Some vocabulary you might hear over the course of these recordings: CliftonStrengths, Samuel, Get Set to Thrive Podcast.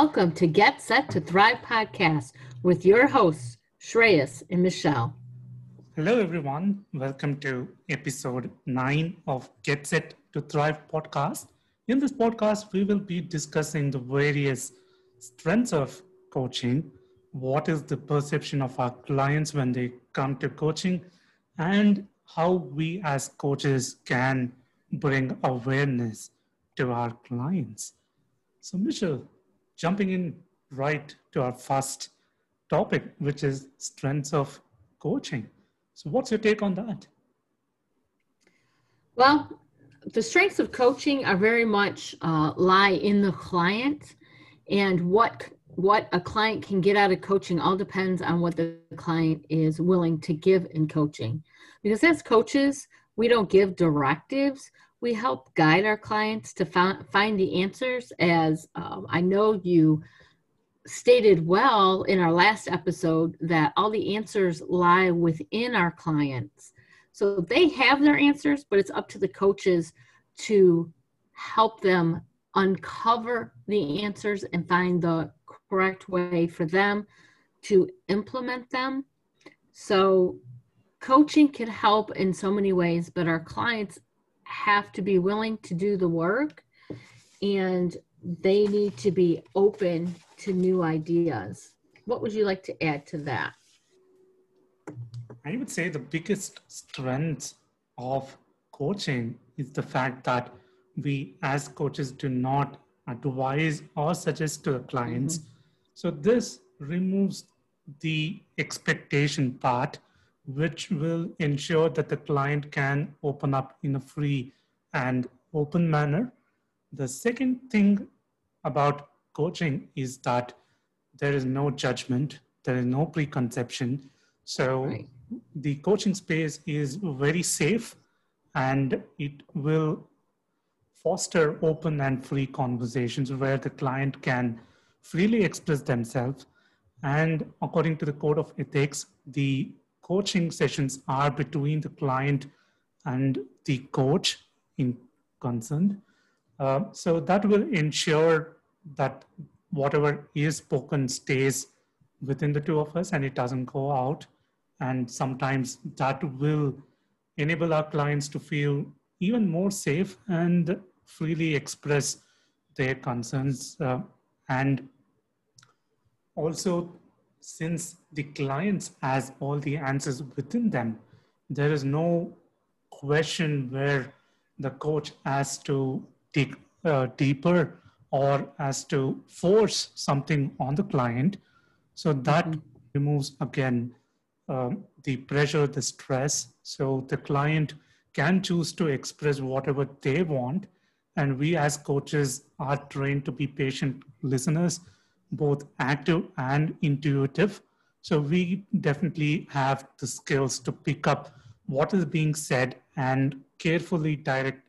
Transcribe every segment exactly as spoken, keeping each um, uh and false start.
Welcome to Get Set to Thrive Podcast with your hosts, Shreyas and Michelle. Hello, everyone. Welcome to episode nine of Get Set to Thrive Podcast. In this podcast, we will be discussing the various strengths of coaching, what is the perception of our clients when they come to coaching, and how we as coaches can bring awareness to our clients. So, Michelle, jumping in right to our first topic, which is strengths of coaching. So what's your take on that? Well, the strengths of coaching are very much uh, lie in the client, and what what a client can get out of coaching all depends on what the client is willing to give in coaching. Because as coaches, we don't give directives. We help guide our clients to find, find the answers. As um, I know you stated well in our last episode, that all the answers lie within our clients. So they have their answers, but it's up to the coaches to help them uncover the answers and find the correct way for them to implement them. So coaching can help in so many ways, but our clients have to be willing to do the work, and they need to be open to new ideas. What would you like to add to that? I would say the biggest strength of coaching is the fact that we as coaches do not advise or suggest to the clients. Mm-hmm. So this removes the expectation part, which will ensure that the client can open up in a free and open manner. The second thing about coaching is that there is no judgment, there is no preconception. So right. The coaching space is very safe, and it will foster open and free conversations where the client can freely express themselves. And according to the code of ethics, the coaching sessions are between the client and the coach in concern. Uh, so that will ensure that whatever is spoken stays within the two of us and it doesn't go out. And sometimes that will enable our clients to feel even more safe and freely express their concerns. Uh, and also, since the clients has all the answers within them, there is no question where the coach has to dig uh, deeper or has to force something on the client. So that mm-hmm. removes, again, um, the pressure, the stress. So the client can choose to express whatever they want. And we as coaches are trained to be patient listeners, both active and intuitive. So we definitely have the skills to pick up what is being said and carefully direct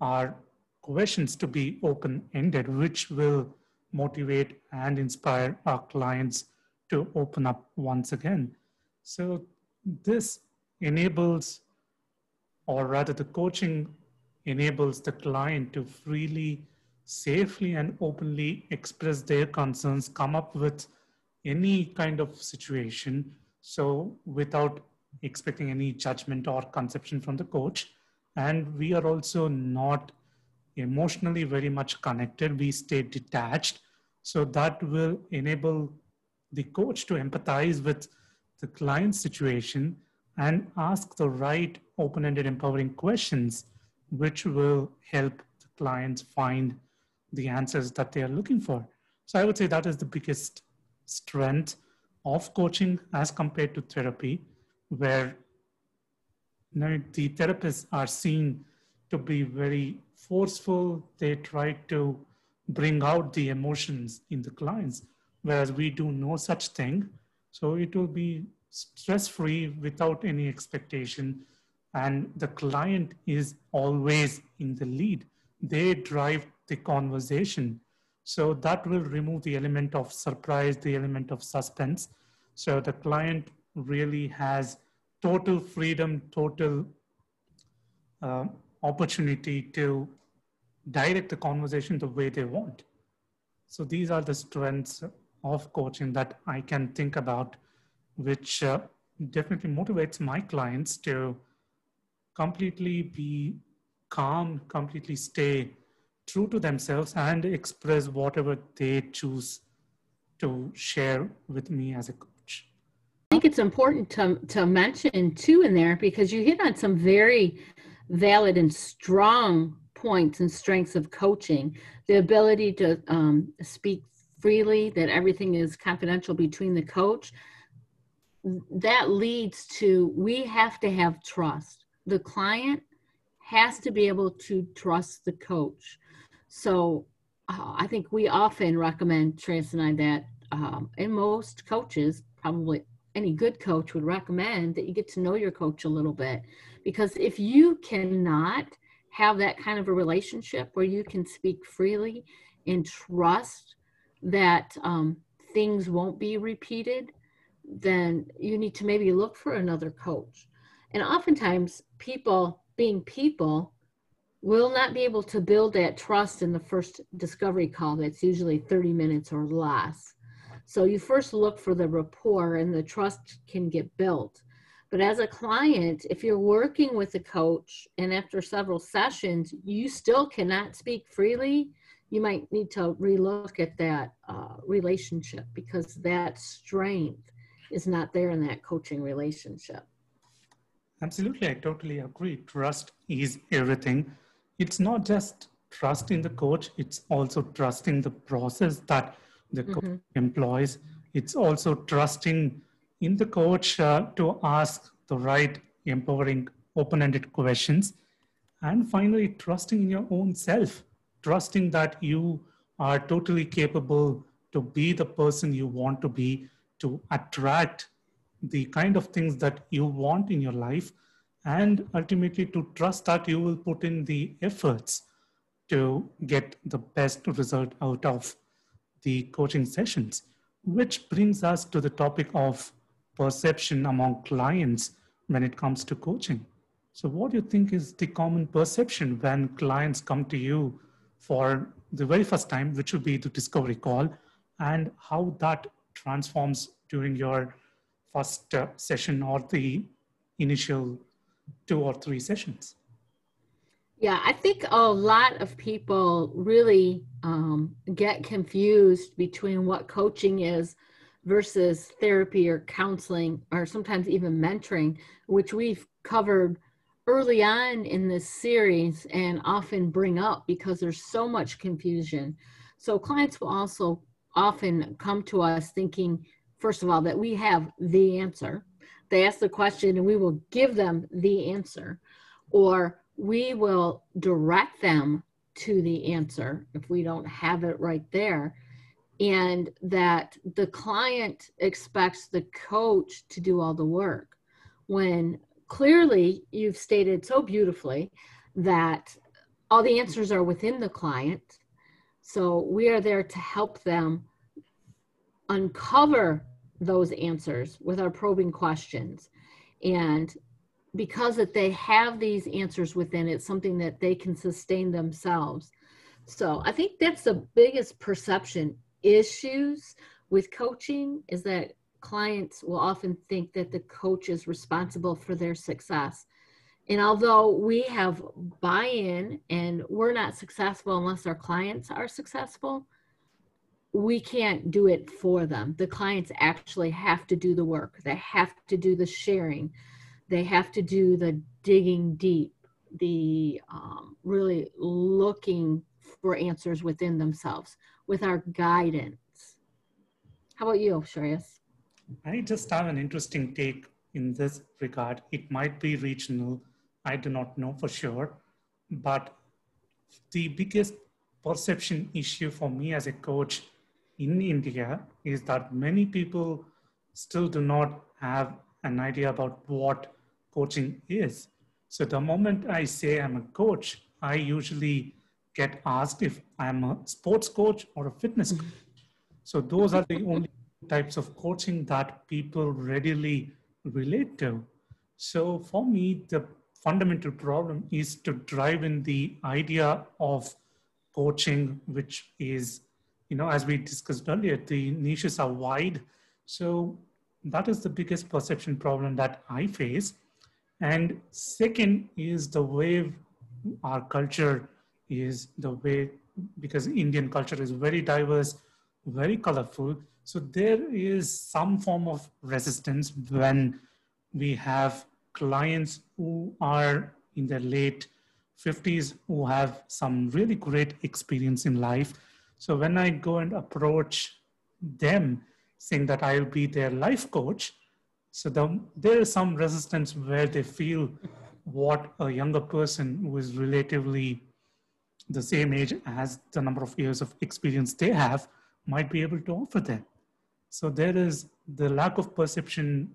our questions to be open-ended, which will motivate and inspire our clients to open up once again. So this enables, or rather the coaching enables the client to freely, safely and openly express their concerns, come up with any kind of situation, so without expecting any judgment or conception from the coach. And we are also not emotionally very much connected. We stay detached. So that will enable the coach to empathize with the client's situation and ask the right open-ended empowering questions, which will help the clients find the answers that they are looking for. So I would say that is the biggest strength of coaching as compared to therapy, where you know, the therapists are seen to be very forceful. They try to bring out the emotions in the clients, whereas we do no such thing. So it will be stress-free without any expectation. And the client is always in the lead. They drive the conversation. So that will remove the element of surprise, the element of suspense. So the client really has total freedom, total uh, opportunity to direct the conversation the way they want. So these are the strengths of coaching that I can think about, which uh, definitely motivates my clients to completely be calm, completely stay true to themselves and express whatever they choose to share with me as a coach. I think it's important to, to mention too in there, because you hit on some very valid and strong points and strengths of coaching. The ability to um, speak freely, that everything is confidential between the coach, that leads to, we have to have trust. The client has to be able to trust the coach. So uh, I think we often recommend, Trace and I, that um, and most coaches, probably any good coach would recommend that you get to know your coach a little bit, because if you cannot have that kind of a relationship where you can speak freely and trust that um, things won't be repeated, then you need to maybe look for another coach. And oftentimes people, being people, will not be able to build that trust in the first discovery call. That's usually thirty minutes or less. So you first look for the rapport, and the trust can get built. But as a client, if you're working with a coach and after several sessions, you still cannot speak freely, you might need to relook at that uh, relationship, because that strength is not there in that coaching relationship. Absolutely. I totally agree. Trust is everything. It's not just trust in the coach. It's also trusting the process that the mm-hmm. coach employs. It's also trusting in the coach uh, to ask the right empowering, open-ended questions. And finally, trusting in your own self, trusting that you are totally capable to be the person you want to be, to attract the kind of things that you want in your life, and ultimately to trust that you will put in the efforts to get the best result out of the coaching sessions, which brings us to the topic of perception among clients when it comes to coaching. So what do you think is the common perception when clients come to you for the very first time, which would be the discovery call, and how that transforms during your first uh, session or the initial two or three sessions? Yeah, I think a lot of people really um, get confused between what coaching is versus therapy or counseling, or sometimes even mentoring, which we've covered early on in this series and often bring up because there's so much confusion. So clients will also often come to us thinking, first of all, that we have the answer. They ask the question and we will give them the answer, or we will direct them to the answer if we don't have it right there. And that the client expects the coach to do all the work, when clearly you've stated so beautifully that all the answers are within the client. So we are there to help them uncover those answers with our probing questions. And because that they have these answers within, it's something that they can sustain themselves. So I think that's the biggest perception issues with coaching, is that clients will often think that the coach is responsible for their success. And although we have buy-in and we're not successful unless our clients are successful, we can't do it for them. The clients actually have to do the work. They have to do the sharing. They have to do the digging deep, the um, really looking for answers within themselves with our guidance. How about you, Shreyas? I just have an interesting take in this regard. It might be regional. I do not know for sure. But the biggest perception issue for me as a coach in India is that many people still do not have an idea about what coaching is. So the moment I say I'm a coach, I usually get asked if I'm a sports coach or a fitness coach. So those are the only types of coaching that people readily relate to. So for me, the fundamental problem is to drive in the idea of coaching, which is you know, as we discussed earlier, the niches are wide. So that is the biggest perception problem that I face. And second is the way our culture is the way, because Indian culture is very diverse, very colorful. So there is some form of resistance when we have clients who are in their late fifties, who have some really great experience in life. So when I go and approach them saying that I'll be their life coach, so the, there is some resistance where they feel what a younger person who is relatively the same age as the number of years of experience they have might be able to offer them. So there is the lack of perception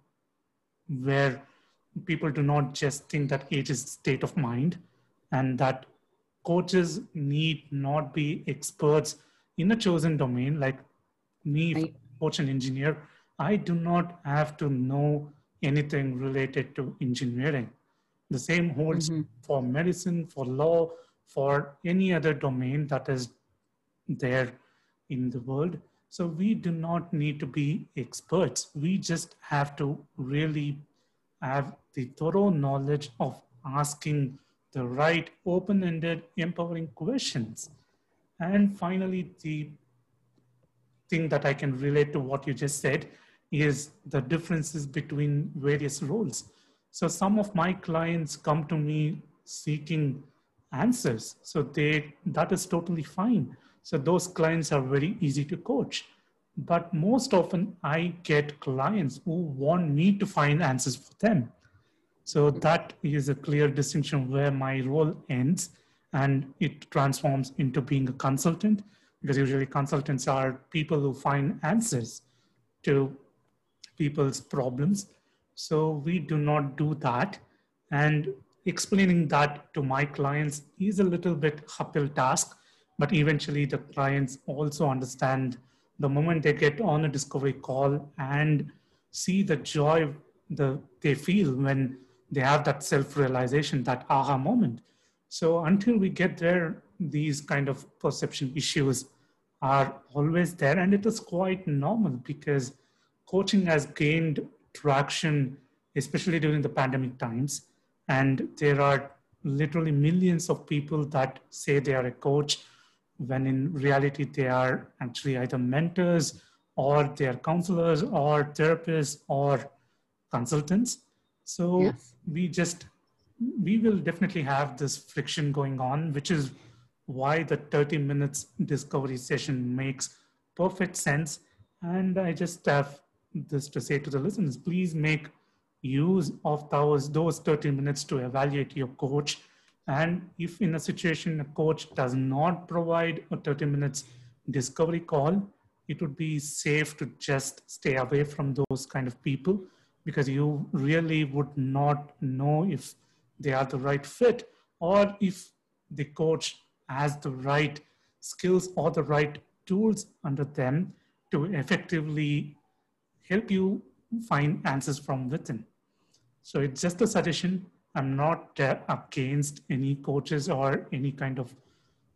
where people do not just think that age is state of mind, and that coaches need not be experts in a chosen domain. Like me, I, coach and engineer, I do not have to know anything related to engineering. The same holds mm-hmm. for medicine, for law, for any other domain that is there in the world. So we do not need to be experts. We just have to really have the thorough knowledge of asking the right open-ended, empowering questions. And finally, the thing that I can relate to what you just said is the differences between various roles. So some of my clients come to me seeking answers. So they, that is totally fine. So those clients are very easy to coach. But most often I get clients who want me to find answers for them. So that is a clear distinction where my role ends and it transforms into being a consultant, because usually consultants are people who find answers to people's problems. So we do not do that. And explaining that to my clients is a little bit uphill task, but eventually the clients also understand the moment they get on a discovery call and see the joy the, they feel when they have that self-realization, that aha moment. So until we get there, these kind of perception issues are always there. And it is quite normal because coaching has gained traction, especially during the pandemic times. And there are literally millions of people that say they are a coach, when in reality they are actually either mentors or they are counselors or therapists or consultants. So yes. we just, we will definitely have this friction going on, which is why the thirty minutes discovery session makes perfect sense. And I just have this to say to the listeners, please make use of those, those thirty minutes to evaluate your coach. And if in a situation a coach does not provide a thirty minutes discovery call, it would be safe to just stay away from those kind of people, because you really would not know if they are the right fit or if the coach has the right skills or the right tools under them to effectively help you find answers from within. So it's just a suggestion. I'm not uh, against any coaches or any kind of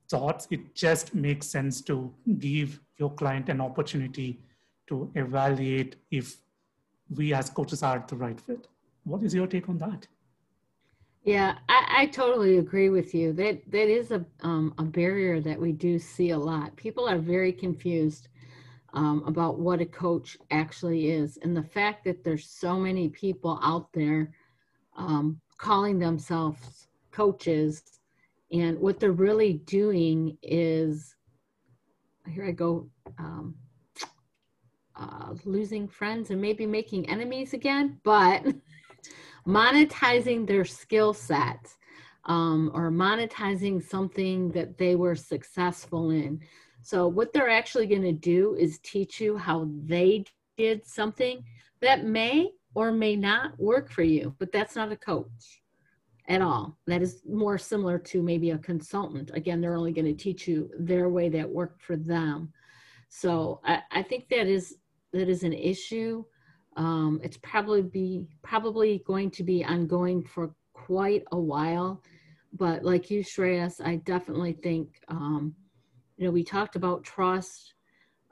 thoughts. It just makes sense to give your client an opportunity to evaluate if we as coaches are the right fit. What is your take on that? Yeah, I, I totally agree with you. That that is a um, a barrier that we do see a lot. People are very confused um, about what a coach actually is, and the fact that there's so many people out there um, calling themselves coaches, and what they're really doing is, here I go, um, uh, losing friends and maybe making enemies again, but monetizing their skill set um, or monetizing something that they were successful in. So what they're actually going to do is teach you how they did something that may or may not work for you, but that's not a coach at all. That is more similar to maybe a consultant. Again, they're only going to teach you their way that worked for them. So I, I think that is that is an issue. Um, it's probably be probably going to be ongoing for quite a while. But like you, Shreyas, I definitely think, um, you know, we talked about trust.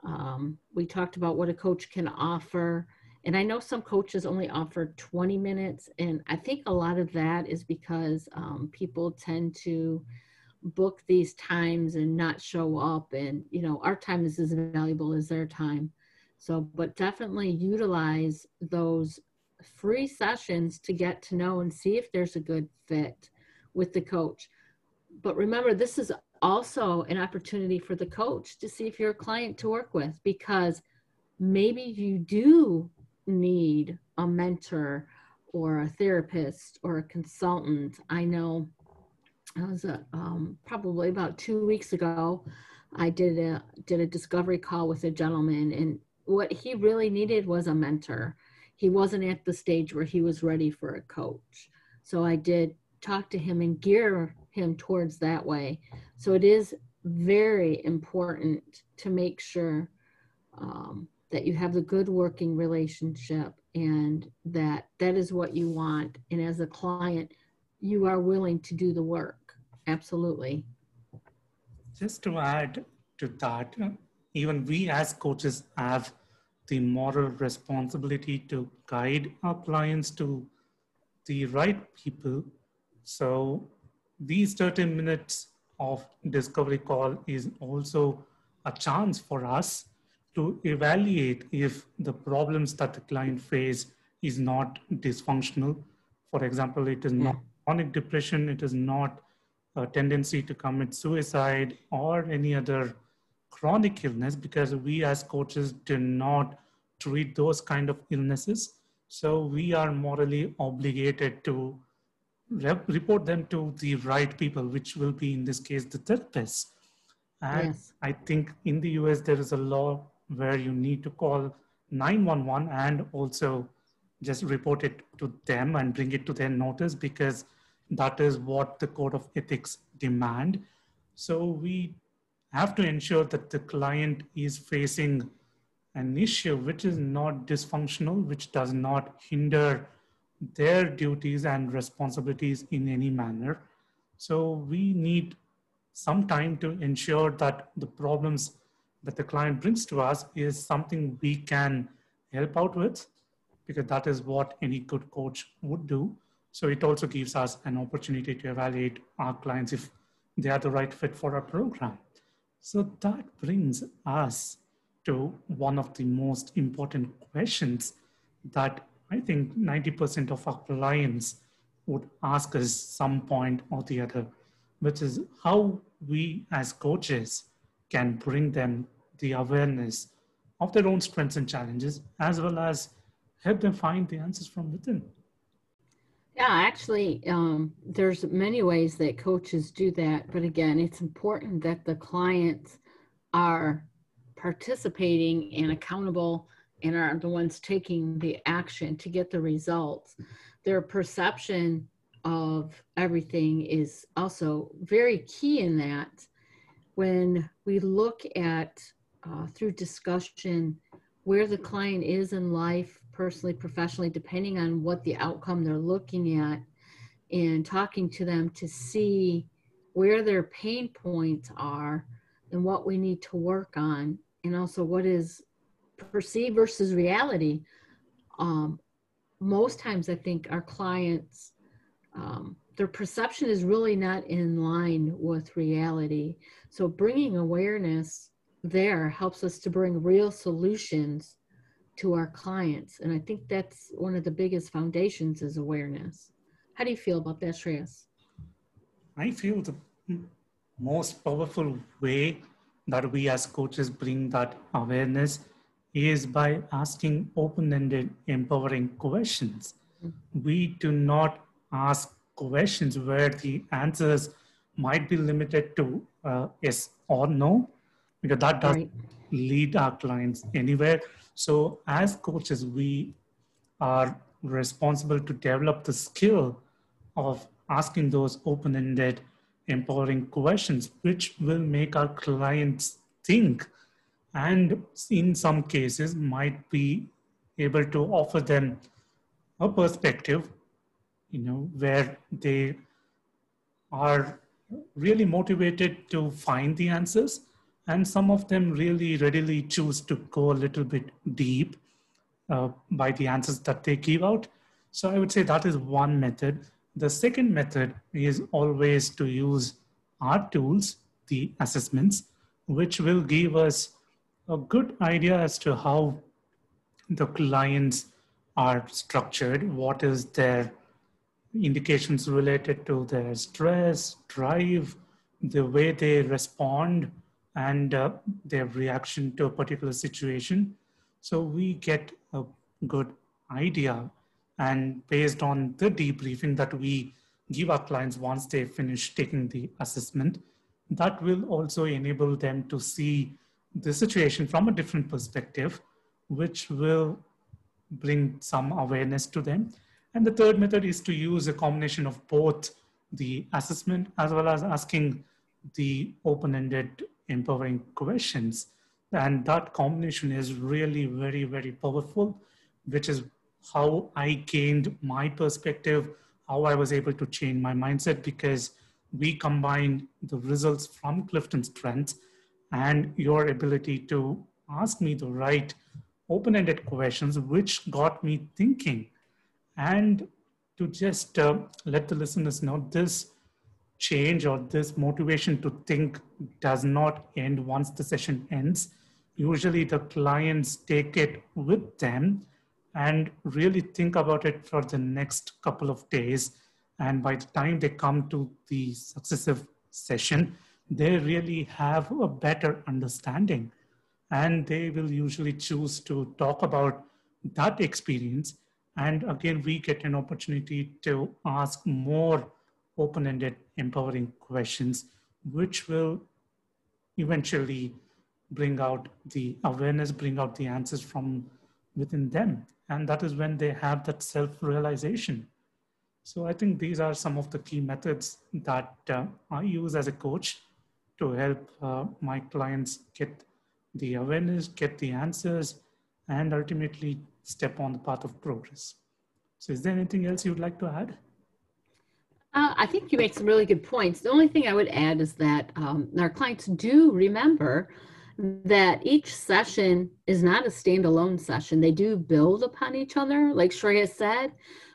Um, we talked about what a coach can offer. And I know some coaches only offer twenty minutes. And I think a lot of that is because um, people tend to book these times and not show up. And, you know, our time is as valuable as their time. So, but definitely utilize those free sessions to get to know and see if there's a good fit with the coach. But remember, this is also an opportunity for the coach to see if you're a client to work with, because maybe you do need a mentor or a therapist or a consultant. I know I was a, um, probably about two weeks ago, I did a, did a discovery call with a gentleman, and what he really needed was a mentor. He wasn't at the stage where he was ready for a coach. So I did talk to him and gear him towards that way. So it is very important to make sure um, that you have a good working relationship, and that that is what you want. And as a client, you are willing to do the work. Absolutely. Just to add to that, even we as coaches have the moral responsibility to guide our clients to the right people. So these thirty minutes of discovery call is also a chance for us to evaluate if the problems that the client face is not dysfunctional. For example, it is not chronic depression, it is not a tendency to commit suicide or any other chronic illness, because we as coaches do not treat those kind of illnesses. So we are morally obligated to rep- report them to the right people, which will be in this case the therapists. And yes. I think in the U S there is a law where you need to call nine one one and also just report it to them and bring it to their notice, because that is what the code of ethics demand. So we have to ensure that the client is facing an issue which is not dysfunctional, which does not hinder their duties and responsibilities in any manner. So we need some time to ensure that the problems that the client brings to us is something we can help out with, because that is what any good coach would do. So it also gives us an opportunity to evaluate our clients if they are the right fit for our program. So that brings us to one of the most important questions that I think ninety percent of our clients would ask us some point or the other, which is how we as coaches can bring them the awareness of their own strengths and challenges, as well as help them find the answers from within. Yeah, actually, um, there's many ways that coaches do that. But again, it's important that the clients are participating and accountable and are the ones taking the action to get the results. Their perception of everything is also very key in that. When we look at, uh, through discussion, where the client is in life, personally, professionally, depending on what the outcome they're looking at, and talking to them to see where their pain points are and what we need to work on, and also what is perceived versus reality. Um, most times I think our clients, um, their perception is really not in line with reality. So bringing awareness there helps us to bring real solutions to our clients. And I think that's one of the biggest foundations is awareness. How do you feel about that, Shreyas? I feel the most powerful way that we as coaches bring that awareness is by asking open-ended, empowering questions. Mm-hmm. We do not ask questions where the answers might be limited to uh, yes or no, because that doesn't right. lead our clients anywhere. So as coaches, we are responsible to develop the skill of asking those open-ended, empowering questions, which will make our clients think, and in some cases might be able to offer them a perspective, you know, where they are really motivated to find the answers And some of them really readily choose to go a little bit deep uh, by the answers that they give out. So I would say that is one method. The second method is always to use our tools, the assessments, which will give us a good idea as to how the clients are structured, what is their indications related to their stress, drive, the way they respond, and uh, their reaction to a particular situation. So we get a good idea, and based on the debriefing that we give our clients once they finish taking the assessment, that will also enable them to see the situation from a different perspective, which will bring some awareness to them. And the third method is to use a combination of both the assessment as well as asking the open-ended empowering questions. And that combination is really very, very powerful, which is how I gained my perspective, how I was able to change my mindset, because we combined the results from CliftonStrengths and your ability to ask me the right open-ended questions, which got me thinking. And to just uh, let the listeners know, this change or this motivation to think does not end once the session ends. Usually the clients take it with them and really think about it for the next couple of days. And by the time they come to the successive session, they really have a better understanding. And they will usually choose to talk about that experience. And again, we get an opportunity to ask more open-ended, empowering questions, which will eventually bring out the awareness, bring out the answers from within them. And that is when they have that self-realization. So I think these are some of the key methods that uh, I use as a coach to help uh, my clients get the awareness, get the answers, and ultimately step on the path of progress. So is there anything else you'd like to add? Uh, I think you make some really good points. The only thing I would add is that um, our clients do remember that each session is not a standalone session. They do build upon each other. Like Shreya said,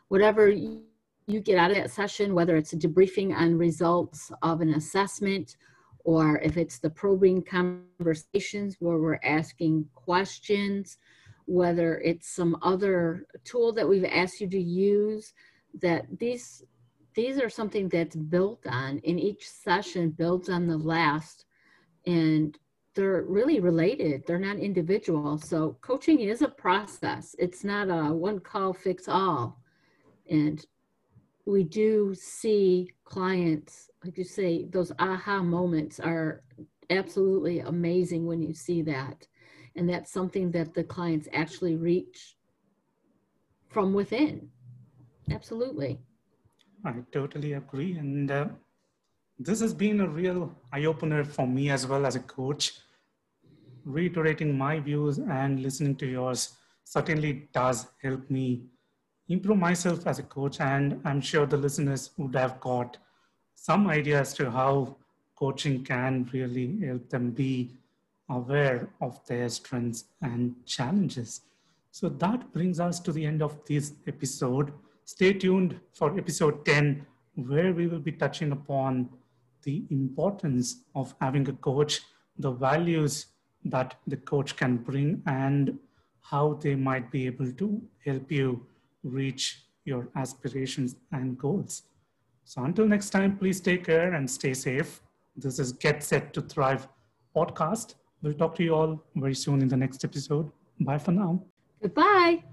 whatever you, you get out of that session, whether it's a debriefing on results of an assessment, or if it's the probing conversations where we're asking questions, whether it's some other tool that we've asked you to use, that these these are something that's built on, and each session builds on the last, and they're really related. They're not individual. So coaching is a process. It's not a one call fix all. And we do see clients, like you say, those aha moments are absolutely amazing when you see that. And that's something that the clients actually reach from within. Absolutely. I totally agree. And uh, this has been a real eye-opener for me as well as a coach. Reiterating my views and listening to yours certainly does help me improve myself as a coach. And I'm sure the listeners would have got some idea as to how coaching can really help them be aware of their strengths and challenges. So that brings us to the end of this episode. Stay tuned for episode ten, where we will be touching upon the importance of having a coach, the values that the coach can bring, and how they might be able to help you reach your aspirations and goals. So until next time, please take care and stay safe. This is Get Set to Thrive podcast. We'll talk to you all very soon in the next episode. Bye for now. Goodbye.